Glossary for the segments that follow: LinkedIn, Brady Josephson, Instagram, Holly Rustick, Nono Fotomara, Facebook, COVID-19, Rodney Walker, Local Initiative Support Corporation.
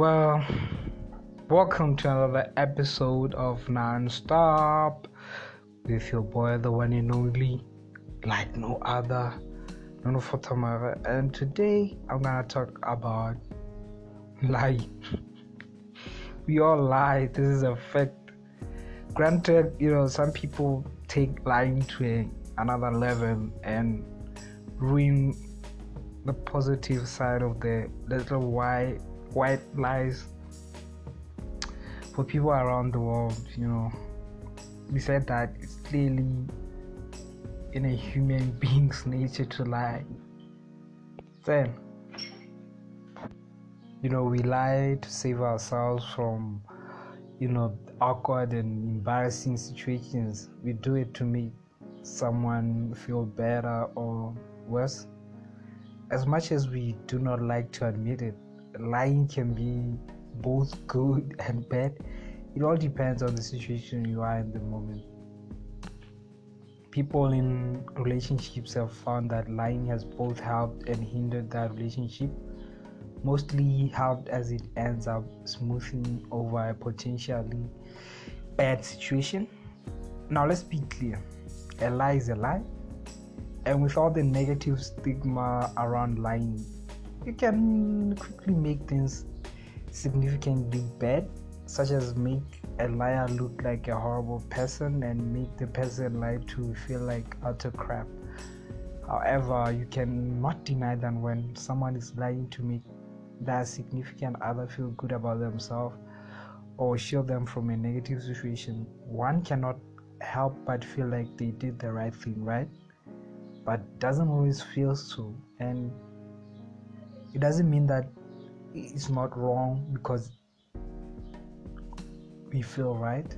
Well, welcome to another episode of Non-Stop with your boy, the one and only, like no other, Nono Fotomara. And today I'm gonna talk about lie. We all lie. This is a fact. Granted, some people take lying to another level and ruin the positive side of the little white lies for people around the world. We said that it's clearly in a human being's nature to lie. Then we lie to save ourselves from awkward and embarrassing situations. We do it to make someone feel better or worse. As much as we do not like to admit it, lying can be both good and bad. It all depends on the situation you are in the moment. People in relationships have found that lying has both helped and hindered that relationship. Mostly helped, as it ends up smoothing over a potentially bad situation. Now let's be clear. A lie is a lie. And with all the negative stigma around lying, you can quickly make things significantly bad, such as make a liar look like a horrible person and make the person lie to feel like utter crap. However, you cannot deny that when someone is lying to make their significant other feel good about themselves or shield them from a negative situation, one cannot help but feel like they did the right thing, right? But doesn't always feel so, and it doesn't mean that it's not wrong because we feel right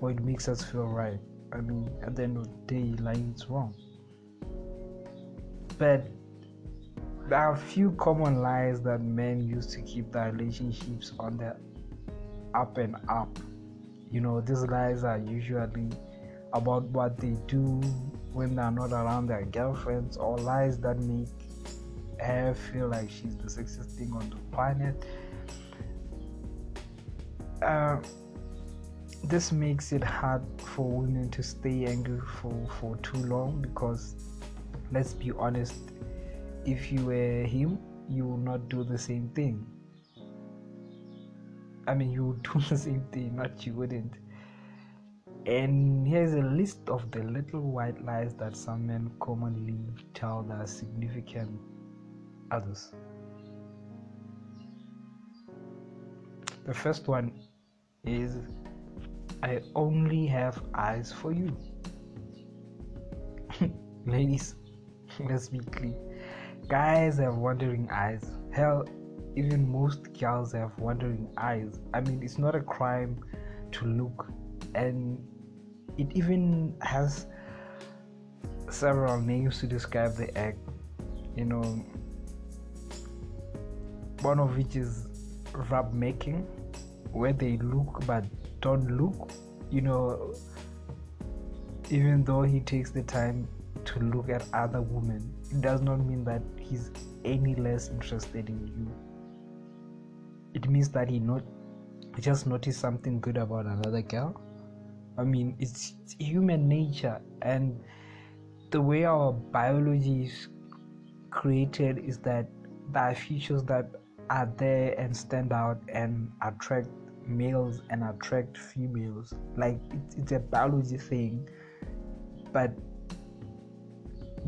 or it makes us feel right. I mean, at the end of the day, lying is wrong. But there are a few common lies that men use to keep their relationships on the up and up. These lies are usually about what they do when they're not around their girlfriends, or lies that make her feel like she's the sexiest thing on the planet. This makes it hard for women to stay angry for too long, because let's be honest, if you were him, you would not do the same thing. I mean, you would do the same thing, but you wouldn't. And here's a list of the little white lies that some men commonly tell their significant others. The first one is, I only have eyes for you. Ladies, let's be clear. Guys have wandering eyes. Hell, even most girls have wandering eyes. I mean, it's not a crime to look, and it even has several names to describe the act. One of which is rub making, where they look but don't look, even though he takes the time to look at other women. It does not mean that he's any less interested in you. It means that he just noticed something good about another girl. I mean, it's human nature, and the way our biology is created is that there are features that are there and stand out and attract males and attract females. Like, it's a biology thing, but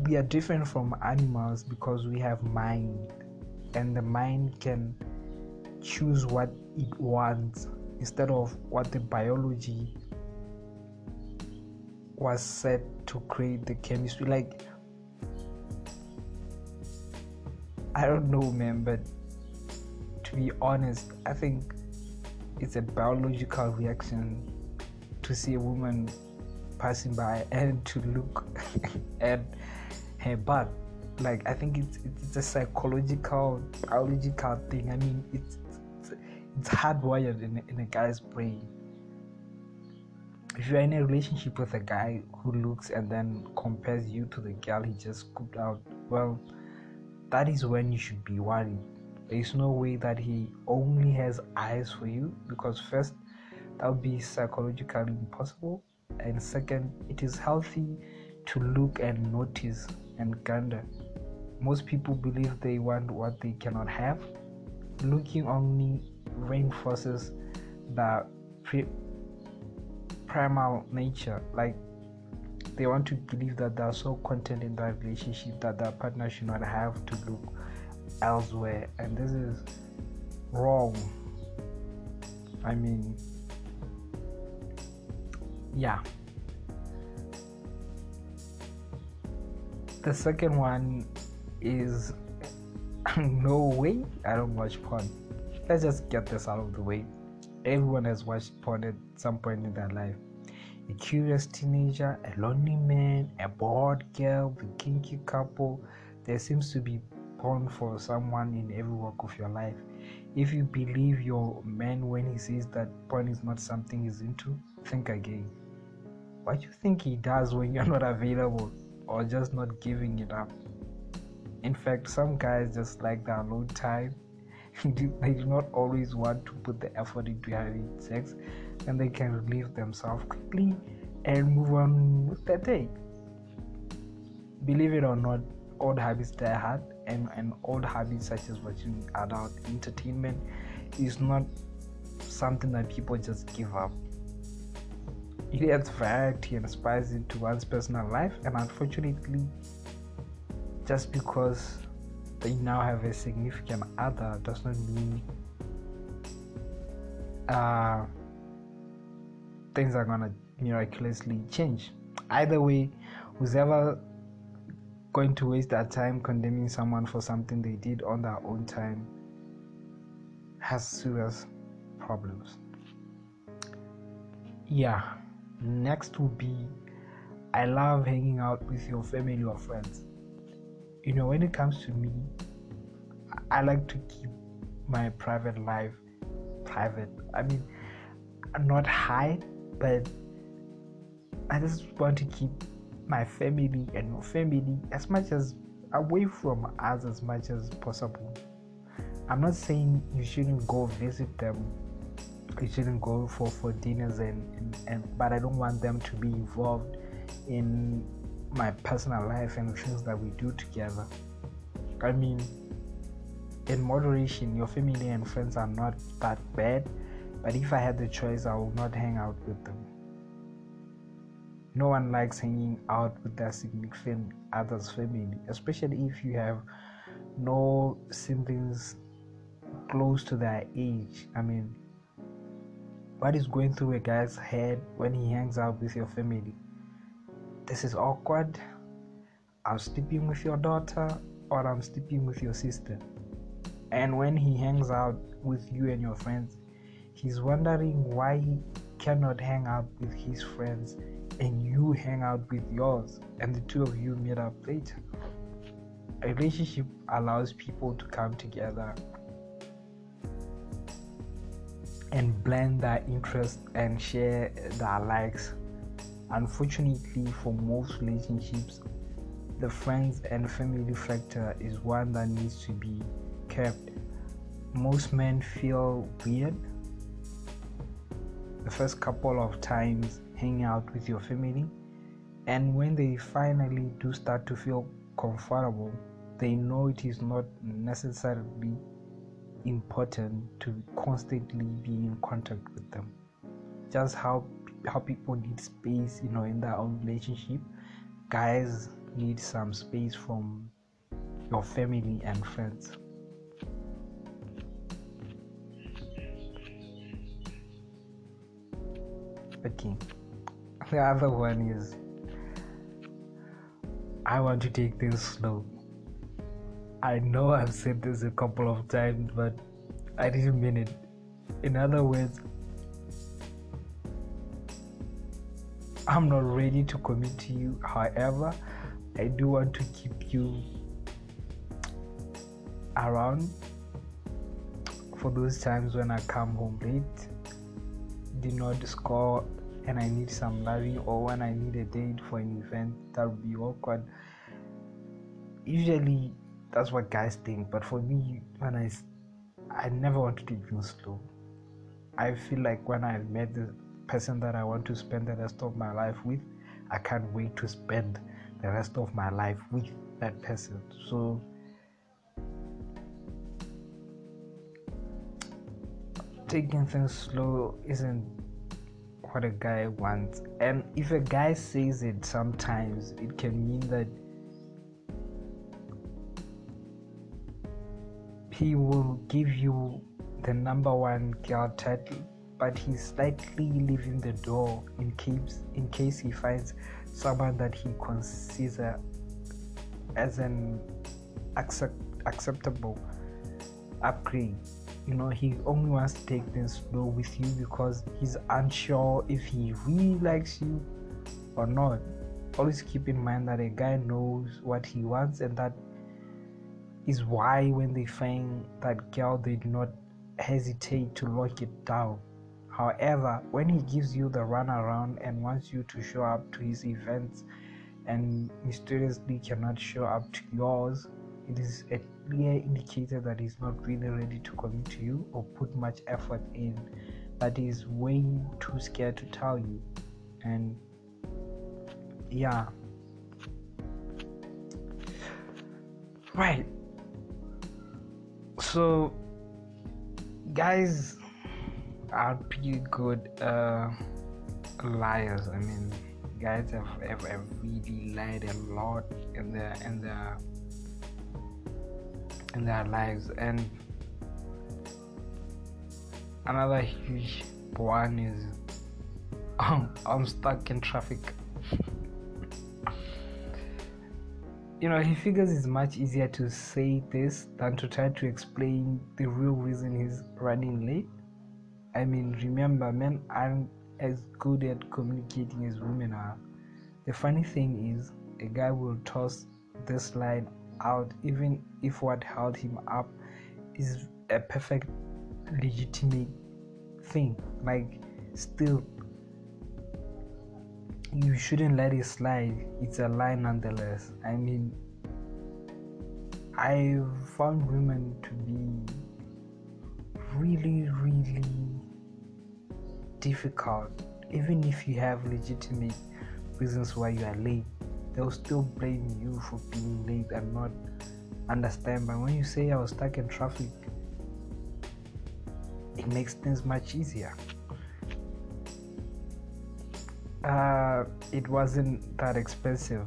we are different from animals because we have mind, and the mind can choose what it wants instead of what the biology was set to create the chemistry. Like, I don't know, man, but to be honest, I think it's a biological reaction to see a woman passing by and to look at her butt. Like, I think it's a psychological, biological thing. I mean, it's hardwired in a guy's brain. If you're in a relationship with a guy who looks and then compares you to the girl he just scooped out, well, that is when you should be worried. There is no way that he only has eyes for you, because first, that would be psychologically impossible, and second, it is healthy to look and notice and gander. Most people believe they want what they cannot have. Looking only reinforces the primal nature. Like, they want to believe that they are so content in that relationship that their partner should not have to look elsewhere, and this is wrong. I mean, yeah. The second one is no way I don't watch porn. Let's just get this out of the way. Everyone has watched porn at some point in their life. A curious teenager, a lonely man, a bored girl, the kinky couple. There seems to be porn for someone in every walk of your life. If you believe your man when he says that porn is not something he's into, think again. What do you think he does when you're not available or just not giving it up? In fact, some guys just like their alone time. They do not always want to put the effort into having sex, and they can relieve themselves quickly and move on with their day. Believe it or not, old habits die hard, and an old habit such as watching adult entertainment is not something that people just give up. It adds variety and spice into one's personal life, and unfortunately, just because they now have a significant other does not mean things are gonna miraculously change. Either way, who's ever going to waste their time condemning someone for something they did on their own time has serious problems. Yeah, next would be I love hanging out with your family or friends. You know, when it comes to me, I like to keep my private life private. I mean, not hide, but I just want to keep my family and your family as much as away from us as much as possible. I'm not saying you shouldn't go visit them. You shouldn't go for dinners and but I don't want them to be involved in my personal life and things that we do together. I mean, in moderation, your family and friends are not that bad, but if I had the choice, I would not hang out with them. No one likes hanging out with their significant other's family, especially if you have no siblings close to their age. I mean, what is going through a guy's head when he hangs out with your family? This is awkward. I'm sleeping with your daughter, or I'm sleeping with your sister. And when he hangs out with you and your friends, he's wondering why he cannot hang out with his friends and you hang out with yours, and the two of you meet up later. A relationship allows people to come together and blend their interests and share their likes. Unfortunately, for most relationships, the friends and family factor is one that needs to be kept. Most men feel weird the first couple of times hanging out with your family, and when they finally do start to feel comfortable, they know it is not necessarily important to constantly be in contact with them. Just how people need space, you know, in their own relationship. Guys need some space from your family and friends. Okay, the other one is I want to take things slow. I know I've said this a couple of times, but I didn't mean it. In other words, I'm not ready to commit to you. However, I do want to keep you around for those times when I come home late, do not score, and I need some loving, or when I need a date for an event that would be awkward. Usually, that's what guys think, but for me, when I I never wanted to use love. I feel like when I met the person that I want to spend the rest of my life with, I can't wait to spend the rest of my life with that person. So taking things slow isn't what a guy wants, and if a guy says it, sometimes it can mean that he will give you the number one girl title, but he's likely leaving the door in case he finds someone that he considers as an acceptable upgrade. You know, he only wants to take things slow with you because he's unsure if he really likes you or not. Always keep in mind that a guy knows what he wants, and that is why when they find that girl, they do not hesitate to lock it down. However, when he gives you the runaround and wants you to show up to his events and mysteriously cannot show up to yours, it is a clear indicator that he's not really ready to commit to you or put much effort in, that he's way too scared to tell you. And yeah, right. So guys are pretty good liars. I mean, guys have really lied a lot in their lives. And another huge one is I'm stuck in traffic. You know, he figures it's much easier to say this than to try to explain the real reason he's running late. I mean, remember, men aren't as good at communicating as women are. The funny thing is, a guy will toss this line out even if what held him up is a perfect legitimate thing. Like, still, you shouldn't let it slide. It's a lie nonetheless. I mean, I've found women to be really, really difficult. Even if you have legitimate reasons why you are late, they'll still blame you for being late and not understand. But when you say I was stuck in traffic, it makes things much easier. It wasn't that expensive.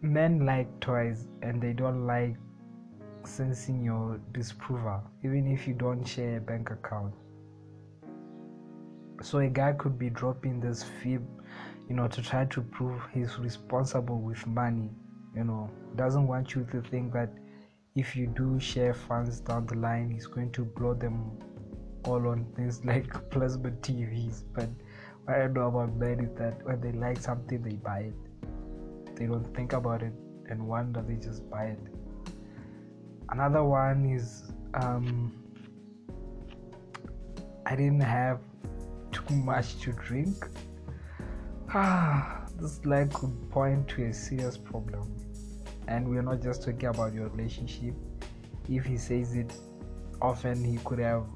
Men like toys, and they don't like sensing your disapproval, even if you don't share a bank account. So a guy could be dropping this fib, you know, to try to prove he's responsible with money. You know, doesn't want you to think that if you do share funds down the line, he's going to blow them all on things like plasma TVs. But what I know about men is that when they like something, they buy it. They don't think about it and wonder, they just buy it. Another one is I didn't have too much to drink. This line could point to a serious problem, and we're not just talking about your relationship. If he says it often, he could have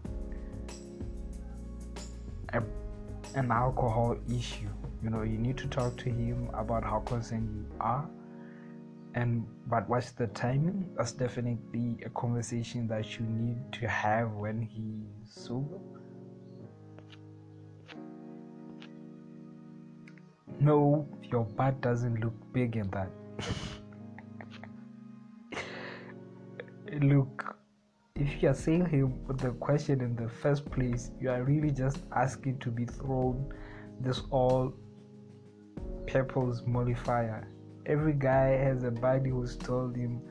an alcohol issue. You know, you need to talk to him about how concerned you are, but watch the timing. That's definitely a conversation that you need to have when he's sober. No, your butt doesn't look big in that. Look, if you are saying him with the question in the first place, you are really just asking to be thrown this all-purpose modifier. Every guy has a buddy who's told him,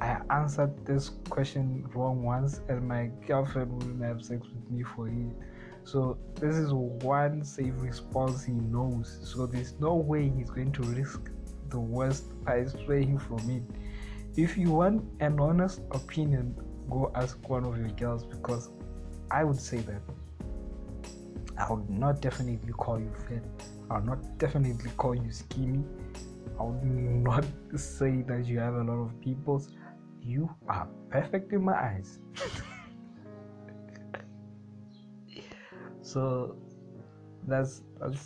I answered this question wrong once and my girlfriend wouldn't have sex with me for it. So this is one safe response he knows. So there's no way he's going to risk the worst by straying from it. If you want an honest opinion, go ask one of your girls, because I would say that I would not definitely call you fat. I would not definitely call you skinny. I would not say that you have a lot of peoples. You are perfect in my eyes. So that's one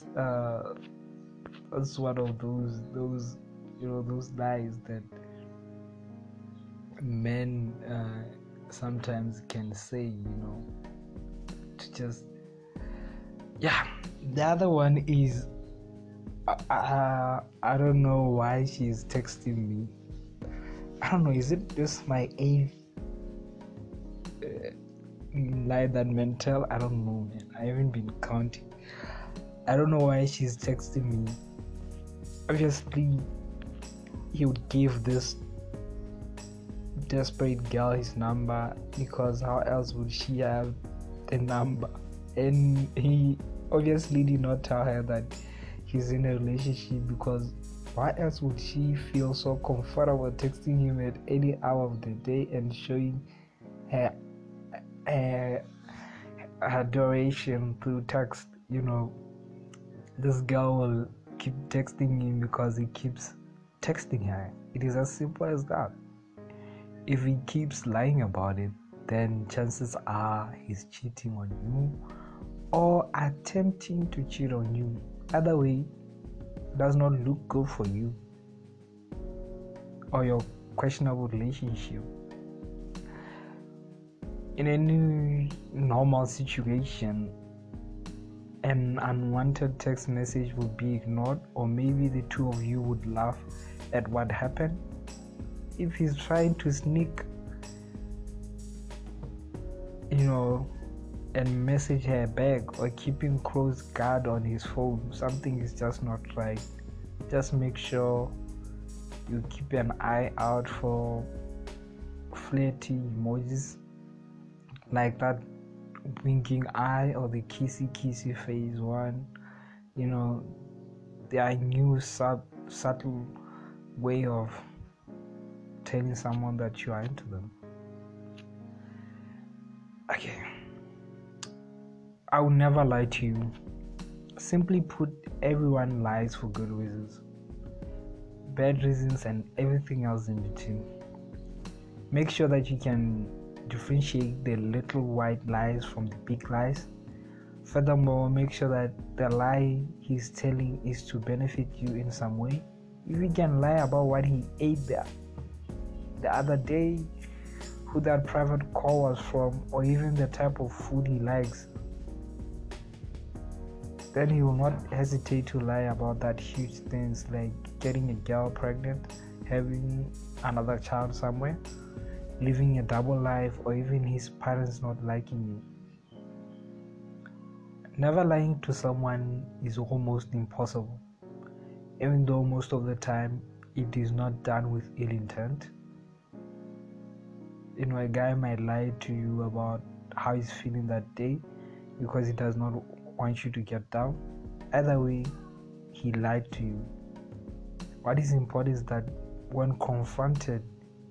of those those lies that men sometimes can say, to just The other one is I don't know why she's texting me. I don't know, is it just my eighth lie that men tell? I don't know, man. I haven't been counting. I don't know why she's texting me. Obviously, he would give this desperate girl his number, because how else would she have the number? And he obviously did not tell her that he's in a relationship, because why else would she feel so comfortable texting him at any hour of the day and showing her adoration through text? This girl will keep texting him because he keeps texting her. It is as simple as that. If he keeps lying about it, then chances are he's cheating on you or attempting to cheat on you. Either way, it does not look good for you or your questionable relationship. In any normal situation, an unwanted text message would be ignored, or maybe the two of you would laugh at what happened. If he's trying to sneak, and message her back, or keeping close guard on his phone, something is just not right. Just make sure you keep an eye out for flirty emojis, like that winking eye or the kissy face one. There are new subtle way of telling someone that you are into them. Okay, I will never lie to you. Simply put, everyone lies for good reasons, bad reasons, and everything else in between. Make sure that you can differentiate the little white lies from the big lies. Furthermore, make sure that the lie he's telling is to benefit you in some way. If he can lie about what he ate the other day, who that private call was from, or even the type of food he likes, then he will not hesitate to lie about that huge things like getting a girl pregnant, having another child somewhere, living a double life, or even his parents not liking you. Never lying to someone is almost impossible, even though most of the time it is not done with ill intent. A guy might lie to you about how he's feeling that day because he does not want you to get down. Either way, he lied to you. What is important is that when confronted,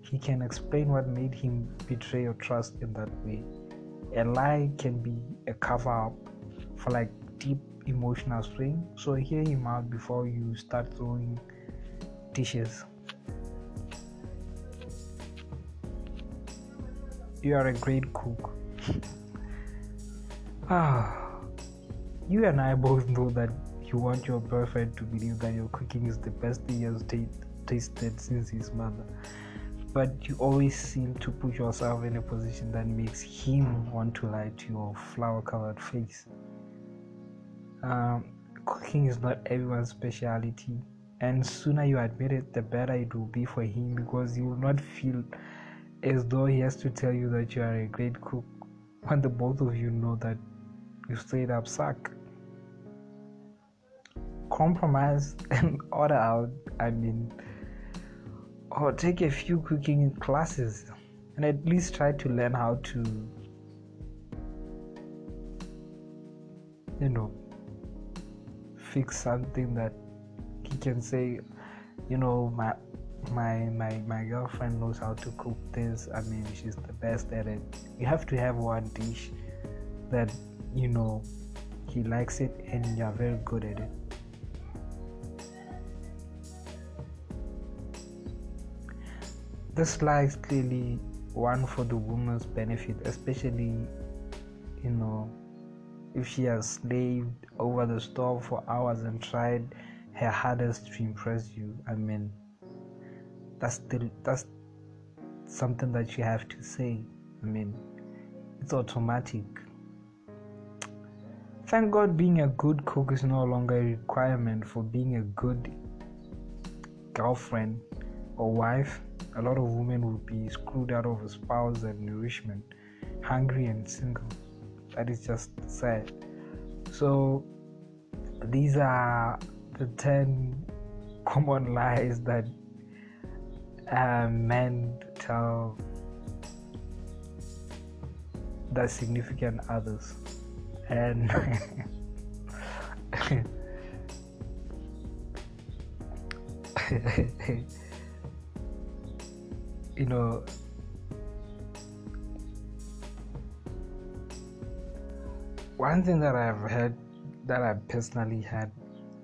he can explain what made him betray your trust in that way. A lie can be a cover-up for deep emotional strain, so hear him out before you start throwing dishes. You are a great cook. You and I both know that you want your boyfriend to believe that your cooking is the best thing he has tasted since his mother. But you always seem to put yourself in a position that makes him want to lie to your flour-covered face. Cooking is not everyone's speciality, and sooner you admit it, the better it will be for him, because he will not feel as though he has to tell you that you are a great cook when the both of you know that you straight up suck. Compromise and order out, or take a few cooking classes and at least try to learn how to, fix something that he can say, my girlfriend knows how to cook this. She's the best at it. You have to have one dish that, he likes it and you're very good at it. This likes clearly one for the woman's benefit, especially, you know, if she has slaved over the stove for hours and tried her hardest to impress you. I mean, that's something that you have to say. I mean, it's automatic. Thank God being a good cook is no longer a requirement for being a good girlfriend or wife. A lot of women would be screwed out of a spouse and nourishment, hungry and single. That is just sad. So these are the 10 common lies that men tell their significant others. And you know, one thing that I've heard, that I personally had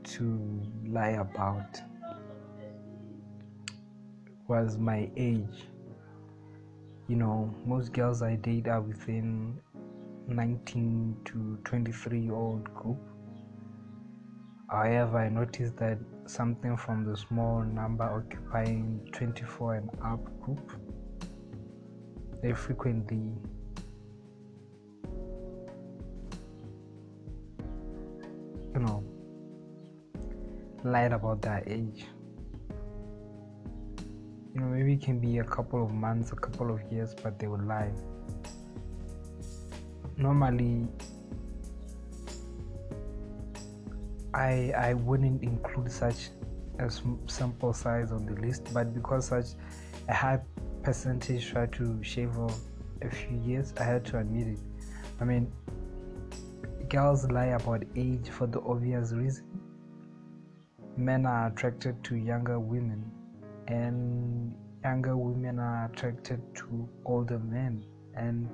to lie about, was my age. You know, most girls I date are within 19 to 23 year old group. However, I noticed that something from the small number occupying 24 and up group, they frequently lied about their age. You know, maybe it can be a couple of months, a couple of years, but they would lie. Normally, I wouldn't include such a sample size on the list, but because such a high percentage tried to shave off a few years, I had to admit it. I mean, girls lie about age for the obvious reason. Men are attracted to younger women, and younger women are attracted to older men. And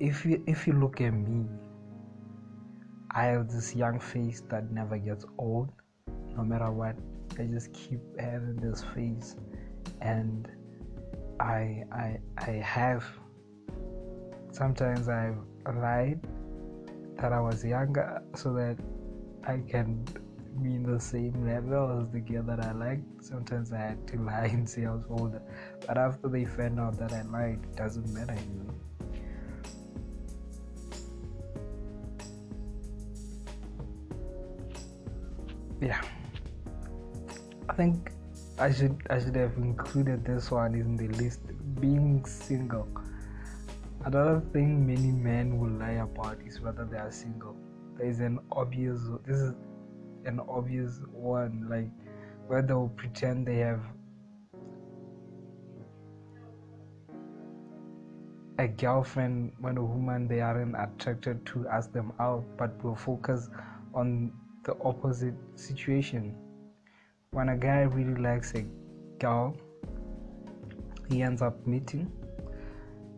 if you look at me, I have this young face that never gets old, no matter what. I just keep having this face, and I have. Sometimes I've lied that I was younger so that I can be in the same level as the girl that I liked. Sometimes I had to lie and say I was older, but after they found out that I lied, it doesn't matter anymore. Yeah, I think I should have included this one in the list. Being single. Another thing many men will lie about is whether they are single. This is an obvious one, like where they will pretend they have a girlfriend when a woman they aren't attracted to asks them out, but will focus on the opposite situation. When a guy really likes a girl he ends up meeting,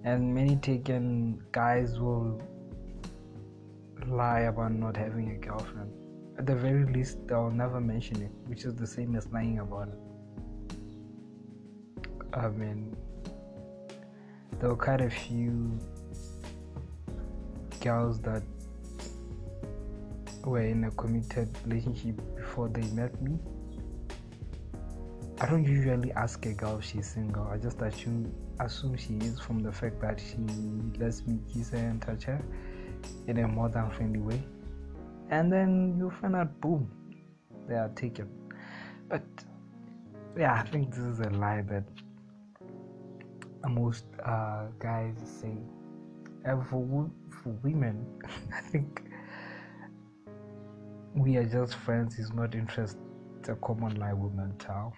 and many taken guys will lie about not having a girlfriend. At the very least, they'll never mention it, which is the same as lying about it. I mean, they'll cut a few girls that were in a committed relationship before they met me. I don't usually ask a girl if she's single. I just assume she is from the fact that she lets me kiss her and touch her in a more than friendly way, and then you find out, boom, they are taken. But yeah, I think this is a lie that most guys say. And for women, I think we are just friends is not interest, a common lie women tell.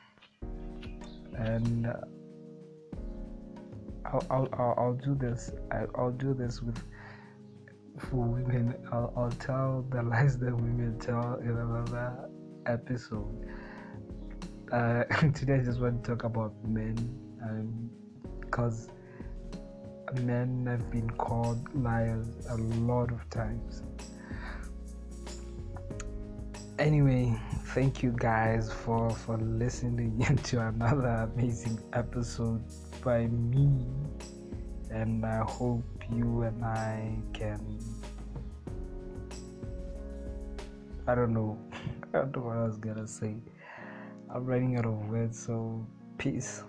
And I'll do this with, for women. I'll tell the lies that women tell in another episode. Today I just want to talk about men, because men have been called liars a lot of times. Anyway, thank you guys for listening to another amazing episode by me, and I hope you and I can, I don't know what I was gonna say. I'm running out of words, so peace.